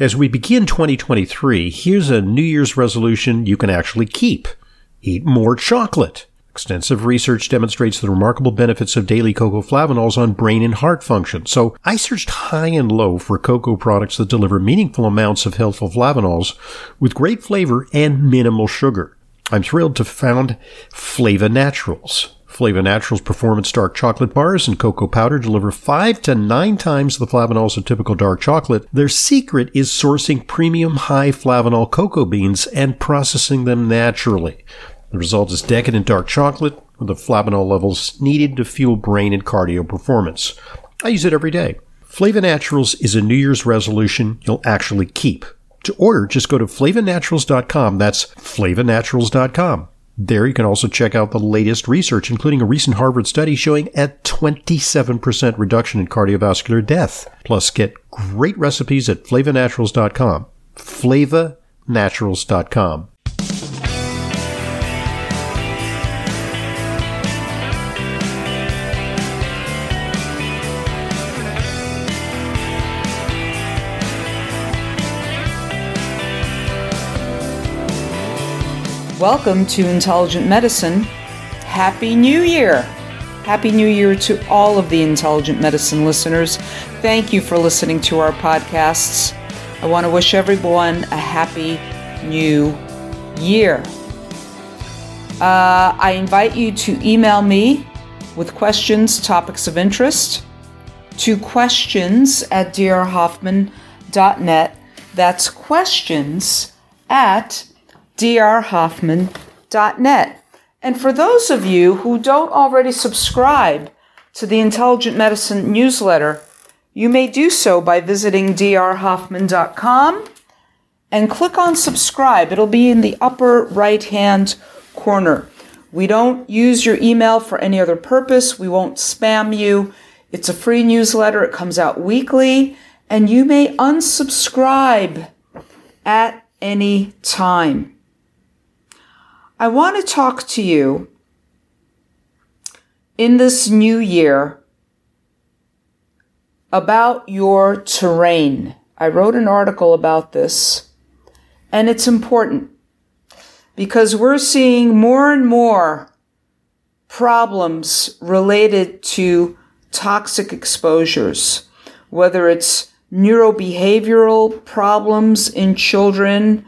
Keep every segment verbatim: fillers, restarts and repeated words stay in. As we begin twenty twenty-three, here's a New Year's resolution you can actually keep. Eat more chocolate. Extensive research demonstrates the remarkable benefits of daily cocoa flavanols on brain and heart function. So I searched high and low for cocoa products that deliver meaningful amounts of healthful flavanols with great flavor and minimal sugar. I'm thrilled to found Flava Naturals. Flava Naturals Performance Dark Chocolate Bars and Cocoa Powder deliver five to nine times the flavanols of typical dark chocolate. Their secret is sourcing premium high flavanol cocoa beans and processing them naturally. The result is decadent dark chocolate with the flavanol levels needed to fuel brain and cardio performance. I use it every day. Flava Naturals is a New Year's resolution you'll actually keep. To order, just go to flava naturals dot com. That's flava naturals dot com. There you can also check out the latest research, including a recent Harvard study showing a twenty-seven percent reduction in cardiovascular death. Plus, get great recipes at flava naturals dot com. flava naturals dot com. Welcome to Intelligent Medicine. Happy New Year! Happy New Year to all of the Intelligent Medicine listeners. Thank you for listening to our podcasts. I want to wish everyone a happy new year. Uh, I invite you to email me with questions, topics of interest, to questions at d r hoffman dot net. That's questions at d r hoffman dot net. And for those of you who don't already subscribe to the Intelligent Medicine newsletter, you may do so by visiting d r hoffman dot com and click on subscribe. It'll be in the upper right-hand corner. We don't use your email for any other purpose. We won't spam you. It's a free newsletter. It comes out weekly, and you may unsubscribe at any time. I want to talk to you in this new year about your terrain. I wrote an article about this, and it's important because we're seeing more and more problems related to toxic exposures, whether it's neurobehavioral problems in children,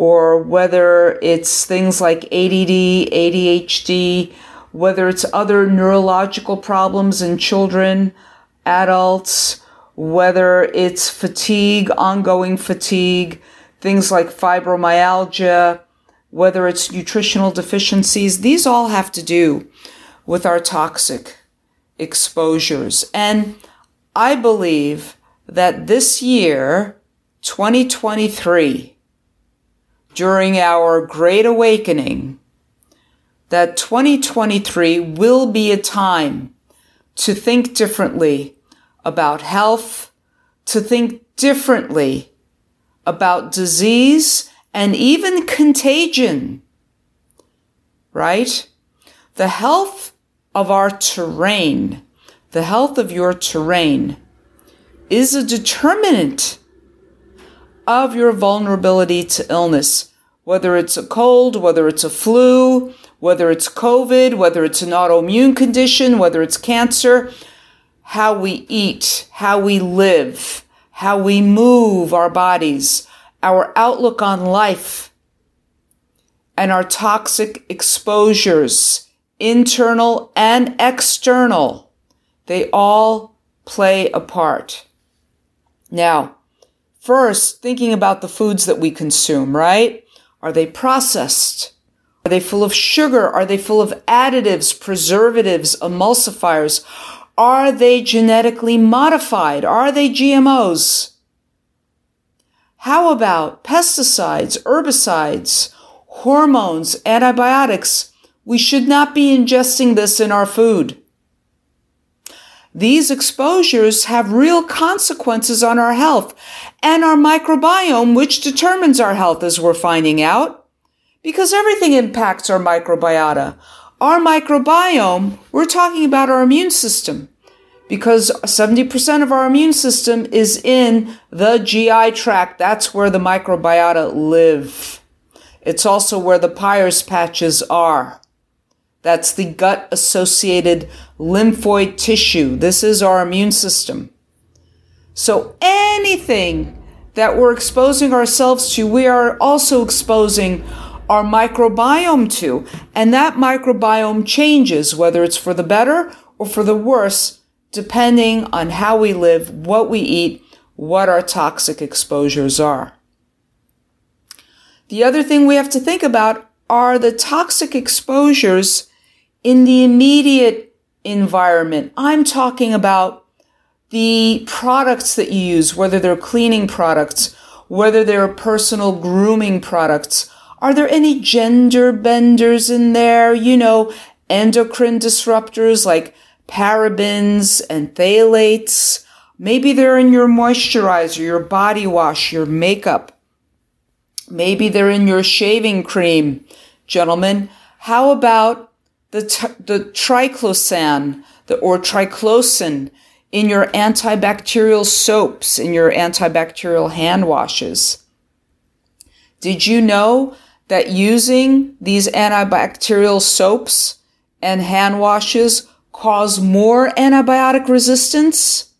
or whether it's things like A D D, A D H D, whether it's other neurological problems in children, adults, whether it's fatigue, ongoing fatigue, things like fibromyalgia, whether it's nutritional deficiencies. These all have to do with our toxic exposures. And I believe that this year, twenty twenty-three, during our Great Awakening, that twenty twenty-three will be a time to think differently about health, to think differently about disease and even contagion, right? The health of our terrain, the health of your terrain is a determinant of your vulnerability to illness, whether it's a cold, whether it's a flu, whether it's COVID, whether it's an autoimmune condition, whether it's cancer. How we eat, how we live, how we move our bodies, our outlook on life, and our toxic exposures, internal and external, they all play a part. Now, first, thinking about the foods that we consume, right? Are they processed? Are they full of sugar? Are they full of additives, preservatives, emulsifiers? Are they genetically modified? Are they G M Os? How about pesticides, herbicides, hormones, antibiotics? We should not be ingesting this in our food. These exposures have real consequences on our health and our microbiome, which determines our health, as we're finding out, because everything impacts our microbiota. Our microbiome, we're talking about our immune system, because seventy percent of our immune system is in the G I tract. That's where the microbiota live. It's also where the Peyer's patches are. That's the gut-associated lymphoid tissue. This is our immune system. So anything that we're exposing ourselves to, we are also exposing our microbiome to. And that microbiome changes, whether it's for the better or for the worse, depending on how we live, what we eat, what our toxic exposures are. The other thing we have to think about are the toxic exposures in the immediate environment. I'm talking about the products that you use, whether they're cleaning products, whether they're personal grooming products. Are there any gender benders in there? You know, endocrine disruptors like parabens and phthalates. Maybe they're in your moisturizer, your body wash, your makeup. Maybe they're in your shaving cream. Gentlemen, how about the t- the triclosan the, or triclosan in your antibacterial soaps, in your antibacterial hand washes? Did you know that using these antibacterial soaps and hand washes cause more antibiotic resistance?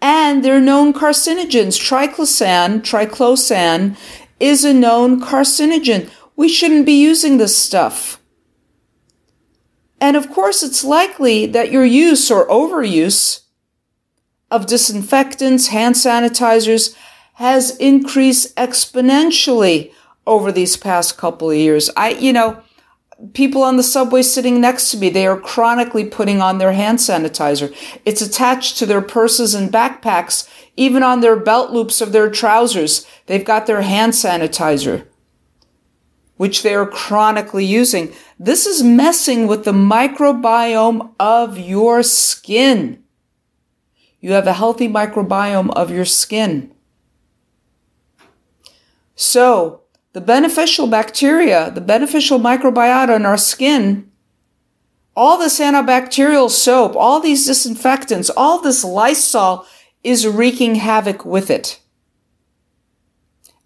And they're known carcinogens. Triclosan, triclosan is a known carcinogen. We shouldn't be using this stuff. And of course, it's likely that your use or overuse of disinfectants, hand sanitizers has increased exponentially over these past couple of years. I, you know, people on the subway sitting next to me, they are chronically putting on their hand sanitizer. It's attached to their purses and backpacks, even on their belt loops of their trousers. They've got their hand sanitizer, which they are chronically using. This is messing with the microbiome of your skin. You have a healthy microbiome of your skin. So the beneficial bacteria, the beneficial microbiota in our skin, all this antibacterial soap, all these disinfectants, all this Lysol is wreaking havoc with it.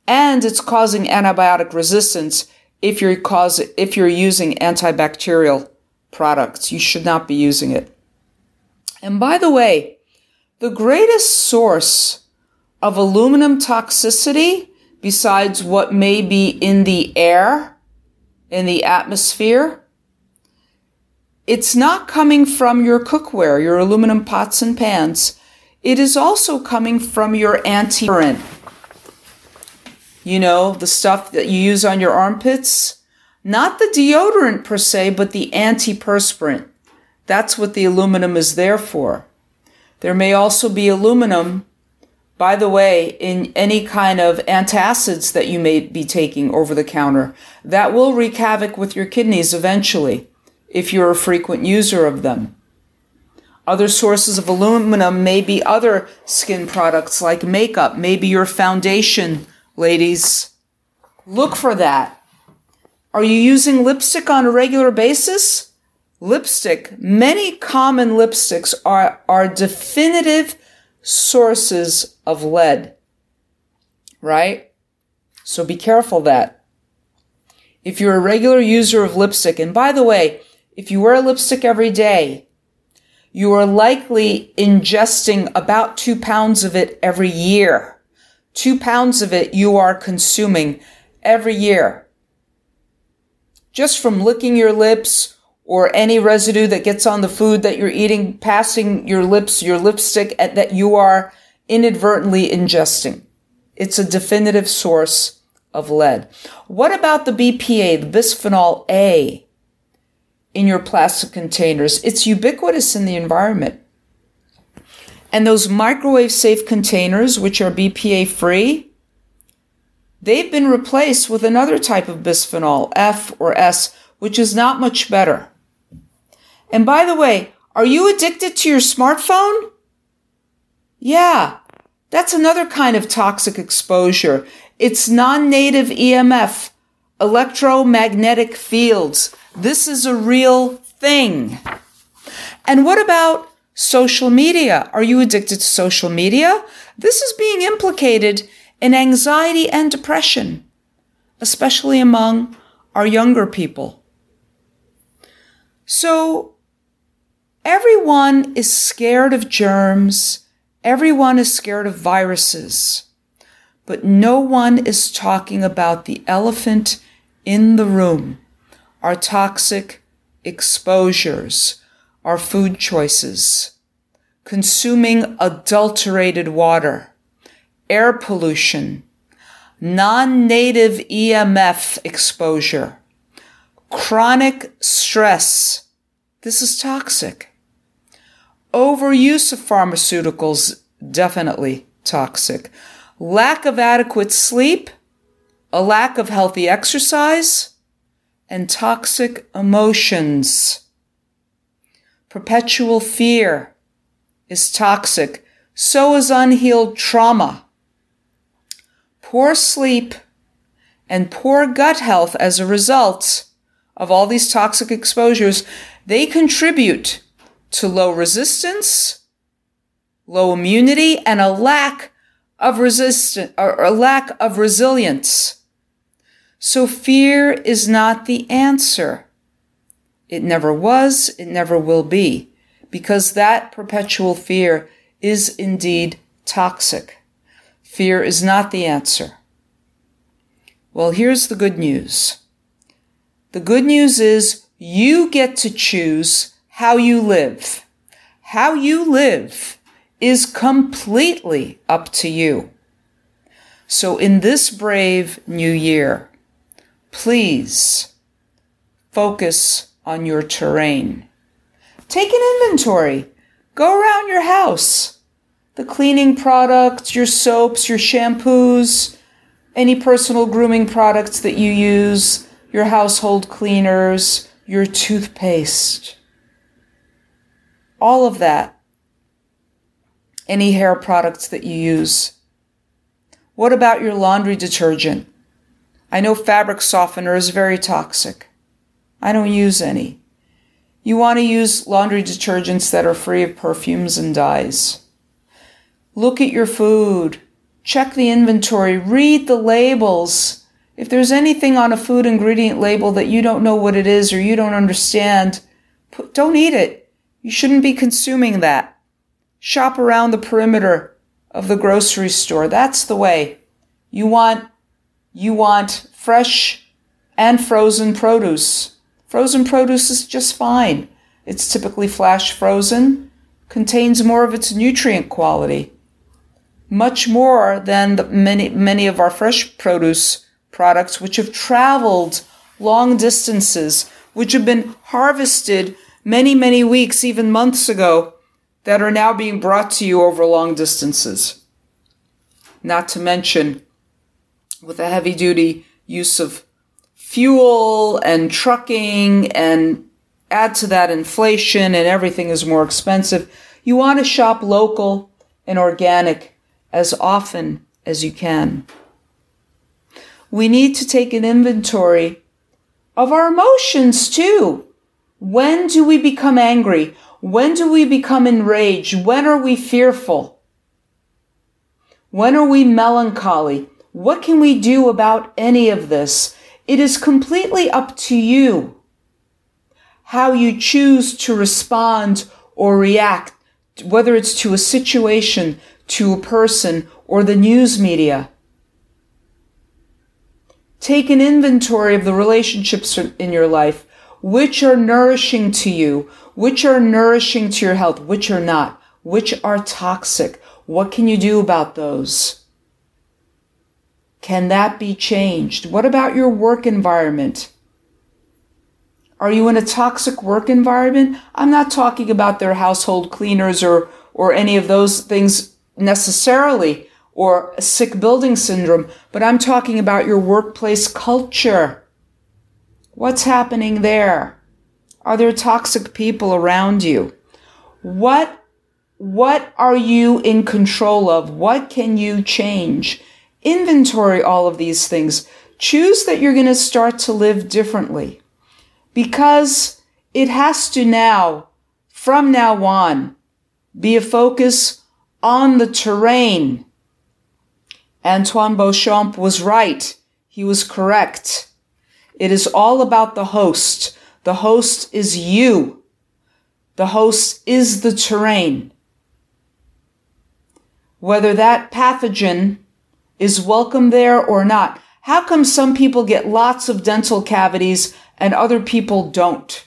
And it's causing antibiotic resistance if you're cause, if you're using antibacterial products. You should not be using it. And by the way, the greatest source of aluminum toxicity, besides what may be in the air, in the atmosphere, it's not coming from your cookware, your aluminum pots and pans. It is also coming from your antiperspirant. You know, the stuff that you use on your armpits. Not the deodorant per se, but the antiperspirant. That's what the aluminum is there for. There may also be aluminum, by the way, in any kind of antacids that you may be taking over the counter. That will wreak havoc with your kidneys eventually, if you're a frequent user of them. Other sources of aluminum may be other skin products like makeup, maybe your foundation. Ladies, look for that. Are you using lipstick on a regular basis? Lipstick, many common lipsticks are, are definitive sources of lead, right? So be careful that. If you're a regular user of lipstick, and by the way, if you wear lipstick every day, you are likely ingesting about two pounds of it every year. Two pounds of it you are consuming every year. Just from licking your lips or any residue that gets on the food that you're eating, passing your lips, your lipstick at, that you are inadvertently ingesting. It's a definitive source of lead. What about the B P A, the bisphenol A in your plastic containers? It's ubiquitous in the environment. And those microwave-safe containers, which are B P A-free, they've been replaced with another type of bisphenol, F or S, which is not much better. And by the way, are you addicted to your smartphone? Yeah, that's another kind of toxic exposure. It's non-native E M F, electromagnetic fields. This is a real thing. And what about Social media. Are you addicted to social media? This is being implicated in anxiety and depression, especially among our younger people. So everyone is scared of germs. Everyone is scared of viruses. But no one is talking about the elephant in the room, our toxic exposures, our food choices, consuming adulterated water, air pollution, non-native E M F exposure, chronic stress. This is toxic. Overuse of pharmaceuticals, definitely toxic. Lack of adequate sleep, a lack of healthy exercise, and toxic emotions. Perpetual fear is toxic. So is unhealed trauma. Poor sleep and poor gut health as a result of all these toxic exposures, they contribute to low resistance, low immunity, and a lack of resistance or a lack of resilience. So fear is not the answer. It never was, it never will be, because that perpetual fear is indeed toxic. Fear is not the answer. Well, here's the good news. The good news is you get to choose how you live. How you live is completely up to you. So in this brave new year, please focus on your terrain. Take an inventory. Go around your house. The cleaning products, your soaps, your shampoos, any personal grooming products that you use, your household cleaners, your toothpaste. All of that. Any hair products that you use. What about your laundry detergent? I know fabric softener is very toxic. I don't use any. You want to use laundry detergents that are free of perfumes and dyes. Look at your food. Check the inventory. Read the labels. If there's anything on a food ingredient label that you don't know what it is or you don't understand, don't eat it. You shouldn't be consuming that. Shop around the perimeter of the grocery store. That's the way. You want, you want fresh and frozen produce. Frozen produce is just fine. It's typically flash frozen, contains more of its nutrient quality, much more than the many, many of our fresh produce products, which have traveled long distances, which have been harvested many, many weeks, even months ago, that are now being brought to you over long distances. Not to mention, with a heavy-duty use of fuel and trucking, and add to that inflation, and everything is more expensive. You want to shop local and organic as often as you can. We need to take an inventory of our emotions too. When do we become angry? When do we become enraged? When are we fearful? When are we melancholy? What can we do about any of this? It is completely up to you how you choose to respond or react, whether it's to a situation, to a person, or the news media. Take an inventory of the relationships in your life, which are nourishing to you, which are nourishing to your health, which are not, which are toxic. What can you do about those? Can that be changed? What about your work environment? Are you in a toxic work environment? I'm not talking about their household cleaners or, or any of those things necessarily, or sick building syndrome, but I'm talking about your workplace culture. What's happening there? Are there toxic people around you? What, what are you in control of? What can you change? Inventory all of these things. Choose that you're going to start to live differently, because it has to now, from now on, be a focus on the terrain. Antoine Beauchamp was right. He was correct. It is all about the host. The host is you. The host is the terrain. Whether that pathogen is welcome there or not. How come some people get lots of dental cavities and other people don't?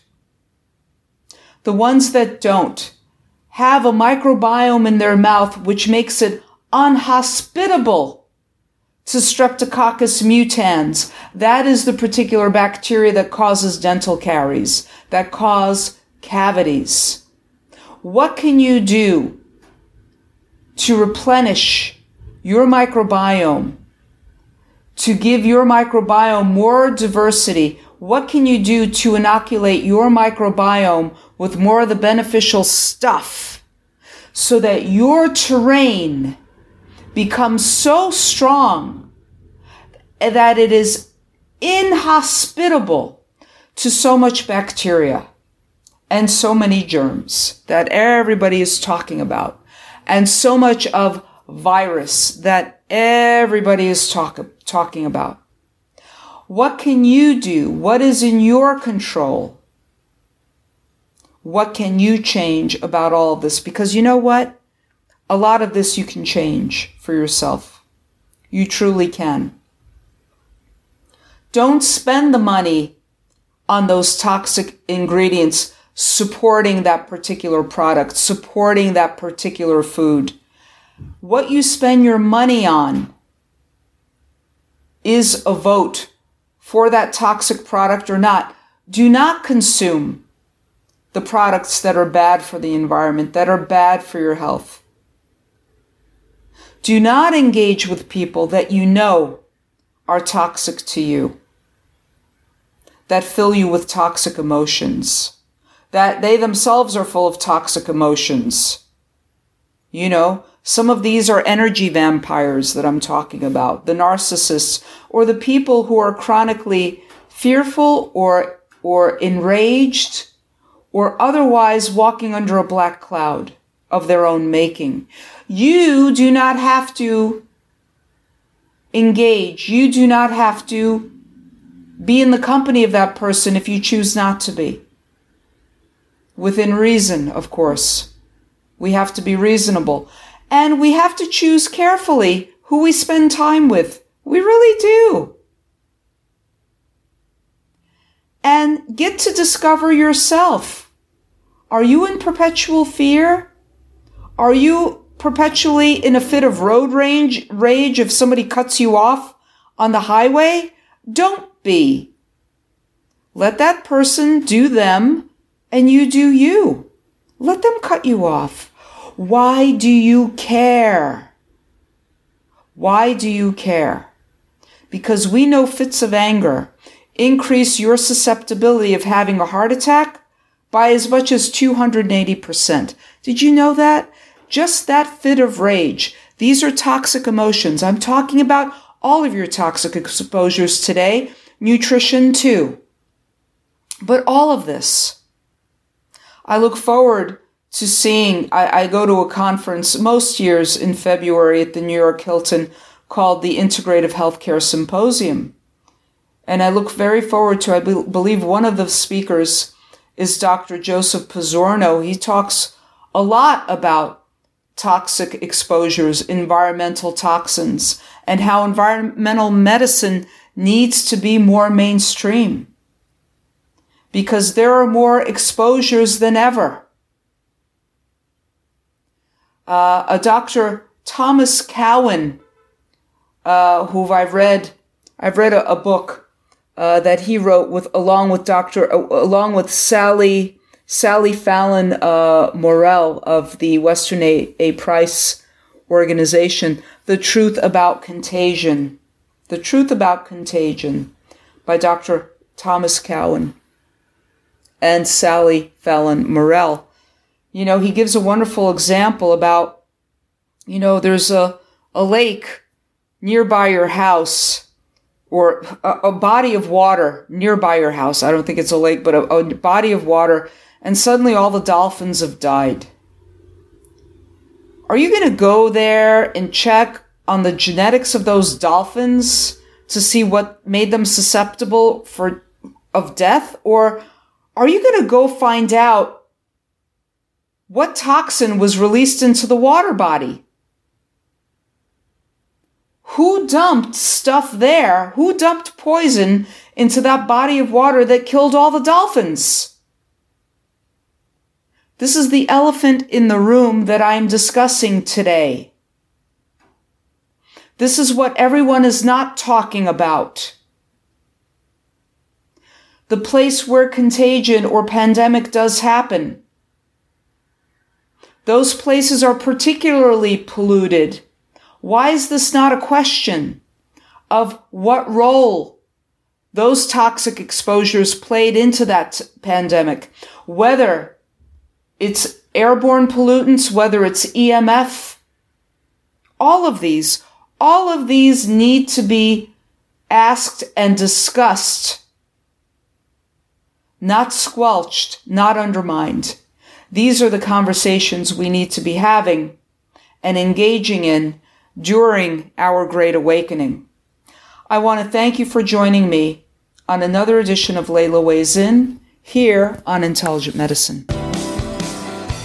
The ones that don't have a microbiome in their mouth which makes it unhospitable to Streptococcus mutans. That is the particular bacteria that causes dental caries, that cause cavities. What can you do to replenish your microbiome, to give your microbiome more diversity? What can you do to inoculate your microbiome with more of the beneficial stuff so that your terrain becomes so strong that it is inhospitable to so much bacteria and so many germs that everybody is talking about and so much of virus that everybody is talk, talking about? What can you do? What is in your control? What can you change about all of this? Because you know what? A lot of this you can change for yourself. You truly can. Don't spend the money on those toxic ingredients supporting that particular product, supporting that particular food. What you spend your money on is a vote for that toxic product or not. Do not consume the products that are bad for the environment, that are bad for your health. Do not engage with people that you know are toxic to you, that fill you with toxic emotions, that they themselves are full of toxic emotions. You know, some of these are energy vampires that I'm talking about, the narcissists, or the people who are chronically fearful or, or enraged or otherwise walking under a black cloud of their own making. You do not have to engage. You do not have to be in the company of that person if you choose not to be. Within reason, of course. We have to be reasonable. And we have to choose carefully who we spend time with. We really do. And get to discover yourself. Are you in perpetual fear? Are you perpetually in a fit of road rage, rage if somebody cuts you off on the highway? Don't be. Let that person do them and you do you. Let them cut you off. Why do you care? Why do you care? Because we know fits of anger increase your susceptibility of having a heart attack by as much as two hundred eighty percent. Did you know that? Just that fit of rage. These are toxic emotions. I'm talking about all of your toxic exposures today, nutrition too. But all of this. I look forward to seeing, I, I go to a conference most years in February at the New York Hilton called the Integrative Healthcare Symposium. And I look very forward to, I be, believe one of the speakers is Doctor Joseph Pizzorno. He talks a lot about toxic exposures, environmental toxins, and how environmental medicine needs to be more mainstream because there are more exposures than ever. Uh, a Doctor Thomas Cowan, uh, who I've read, I've read a, a book, uh, that he wrote with, along with Doctor, uh, along with Sally, Sally Fallon, uh, Morell of the Western A. A. Price organization, The Truth About Contagion, The Truth About Contagion by Doctor Thomas Cowan and Sally Fallon Morell. You know, he gives a wonderful example about, you know, there's a, a lake nearby your house or a, a body of water nearby your house. I don't think it's a lake, but a, a body of water. And suddenly all the dolphins have died. Are you going to go there and check on the genetics of those dolphins to see what made them susceptible for of death? Or are you going to go find out what toxin was released into the water body? Who dumped stuff there? Who dumped poison into that body of water that killed all the dolphins? This is the elephant in the room that I'm discussing today. This is what everyone is not talking about. The place where contagion or pandemic does happen. Those places are particularly polluted. Why is this not a question of what role those toxic exposures played into that pandemic? Whether it's airborne pollutants, whether it's E M F, all of these, all of these need to be asked and discussed, not squelched, not undermined. These are the conversations we need to be having and engaging in during our Great Awakening. I want to thank you for joining me on another edition of Layla Weighs In here on Intelligent Medicine.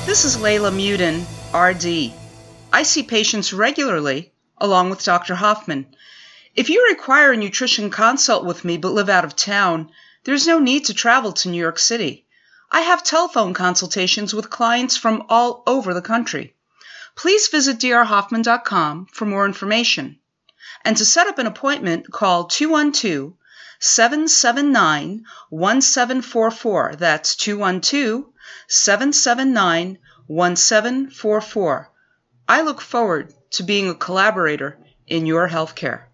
This is Layla Mudin, R D. I see patients regularly along with Doctor Hoffman. If you require a nutrition consult with me but live out of town, there's no need to travel to New York City. I have telephone consultations with clients from all over the country. Please visit d r hoffman dot com for more information. And to set up an appointment, call two one two, seven seven nine, one seven four four. That's two one two, seven seven nine, one seven four four. I look forward to being a collaborator in your healthcare.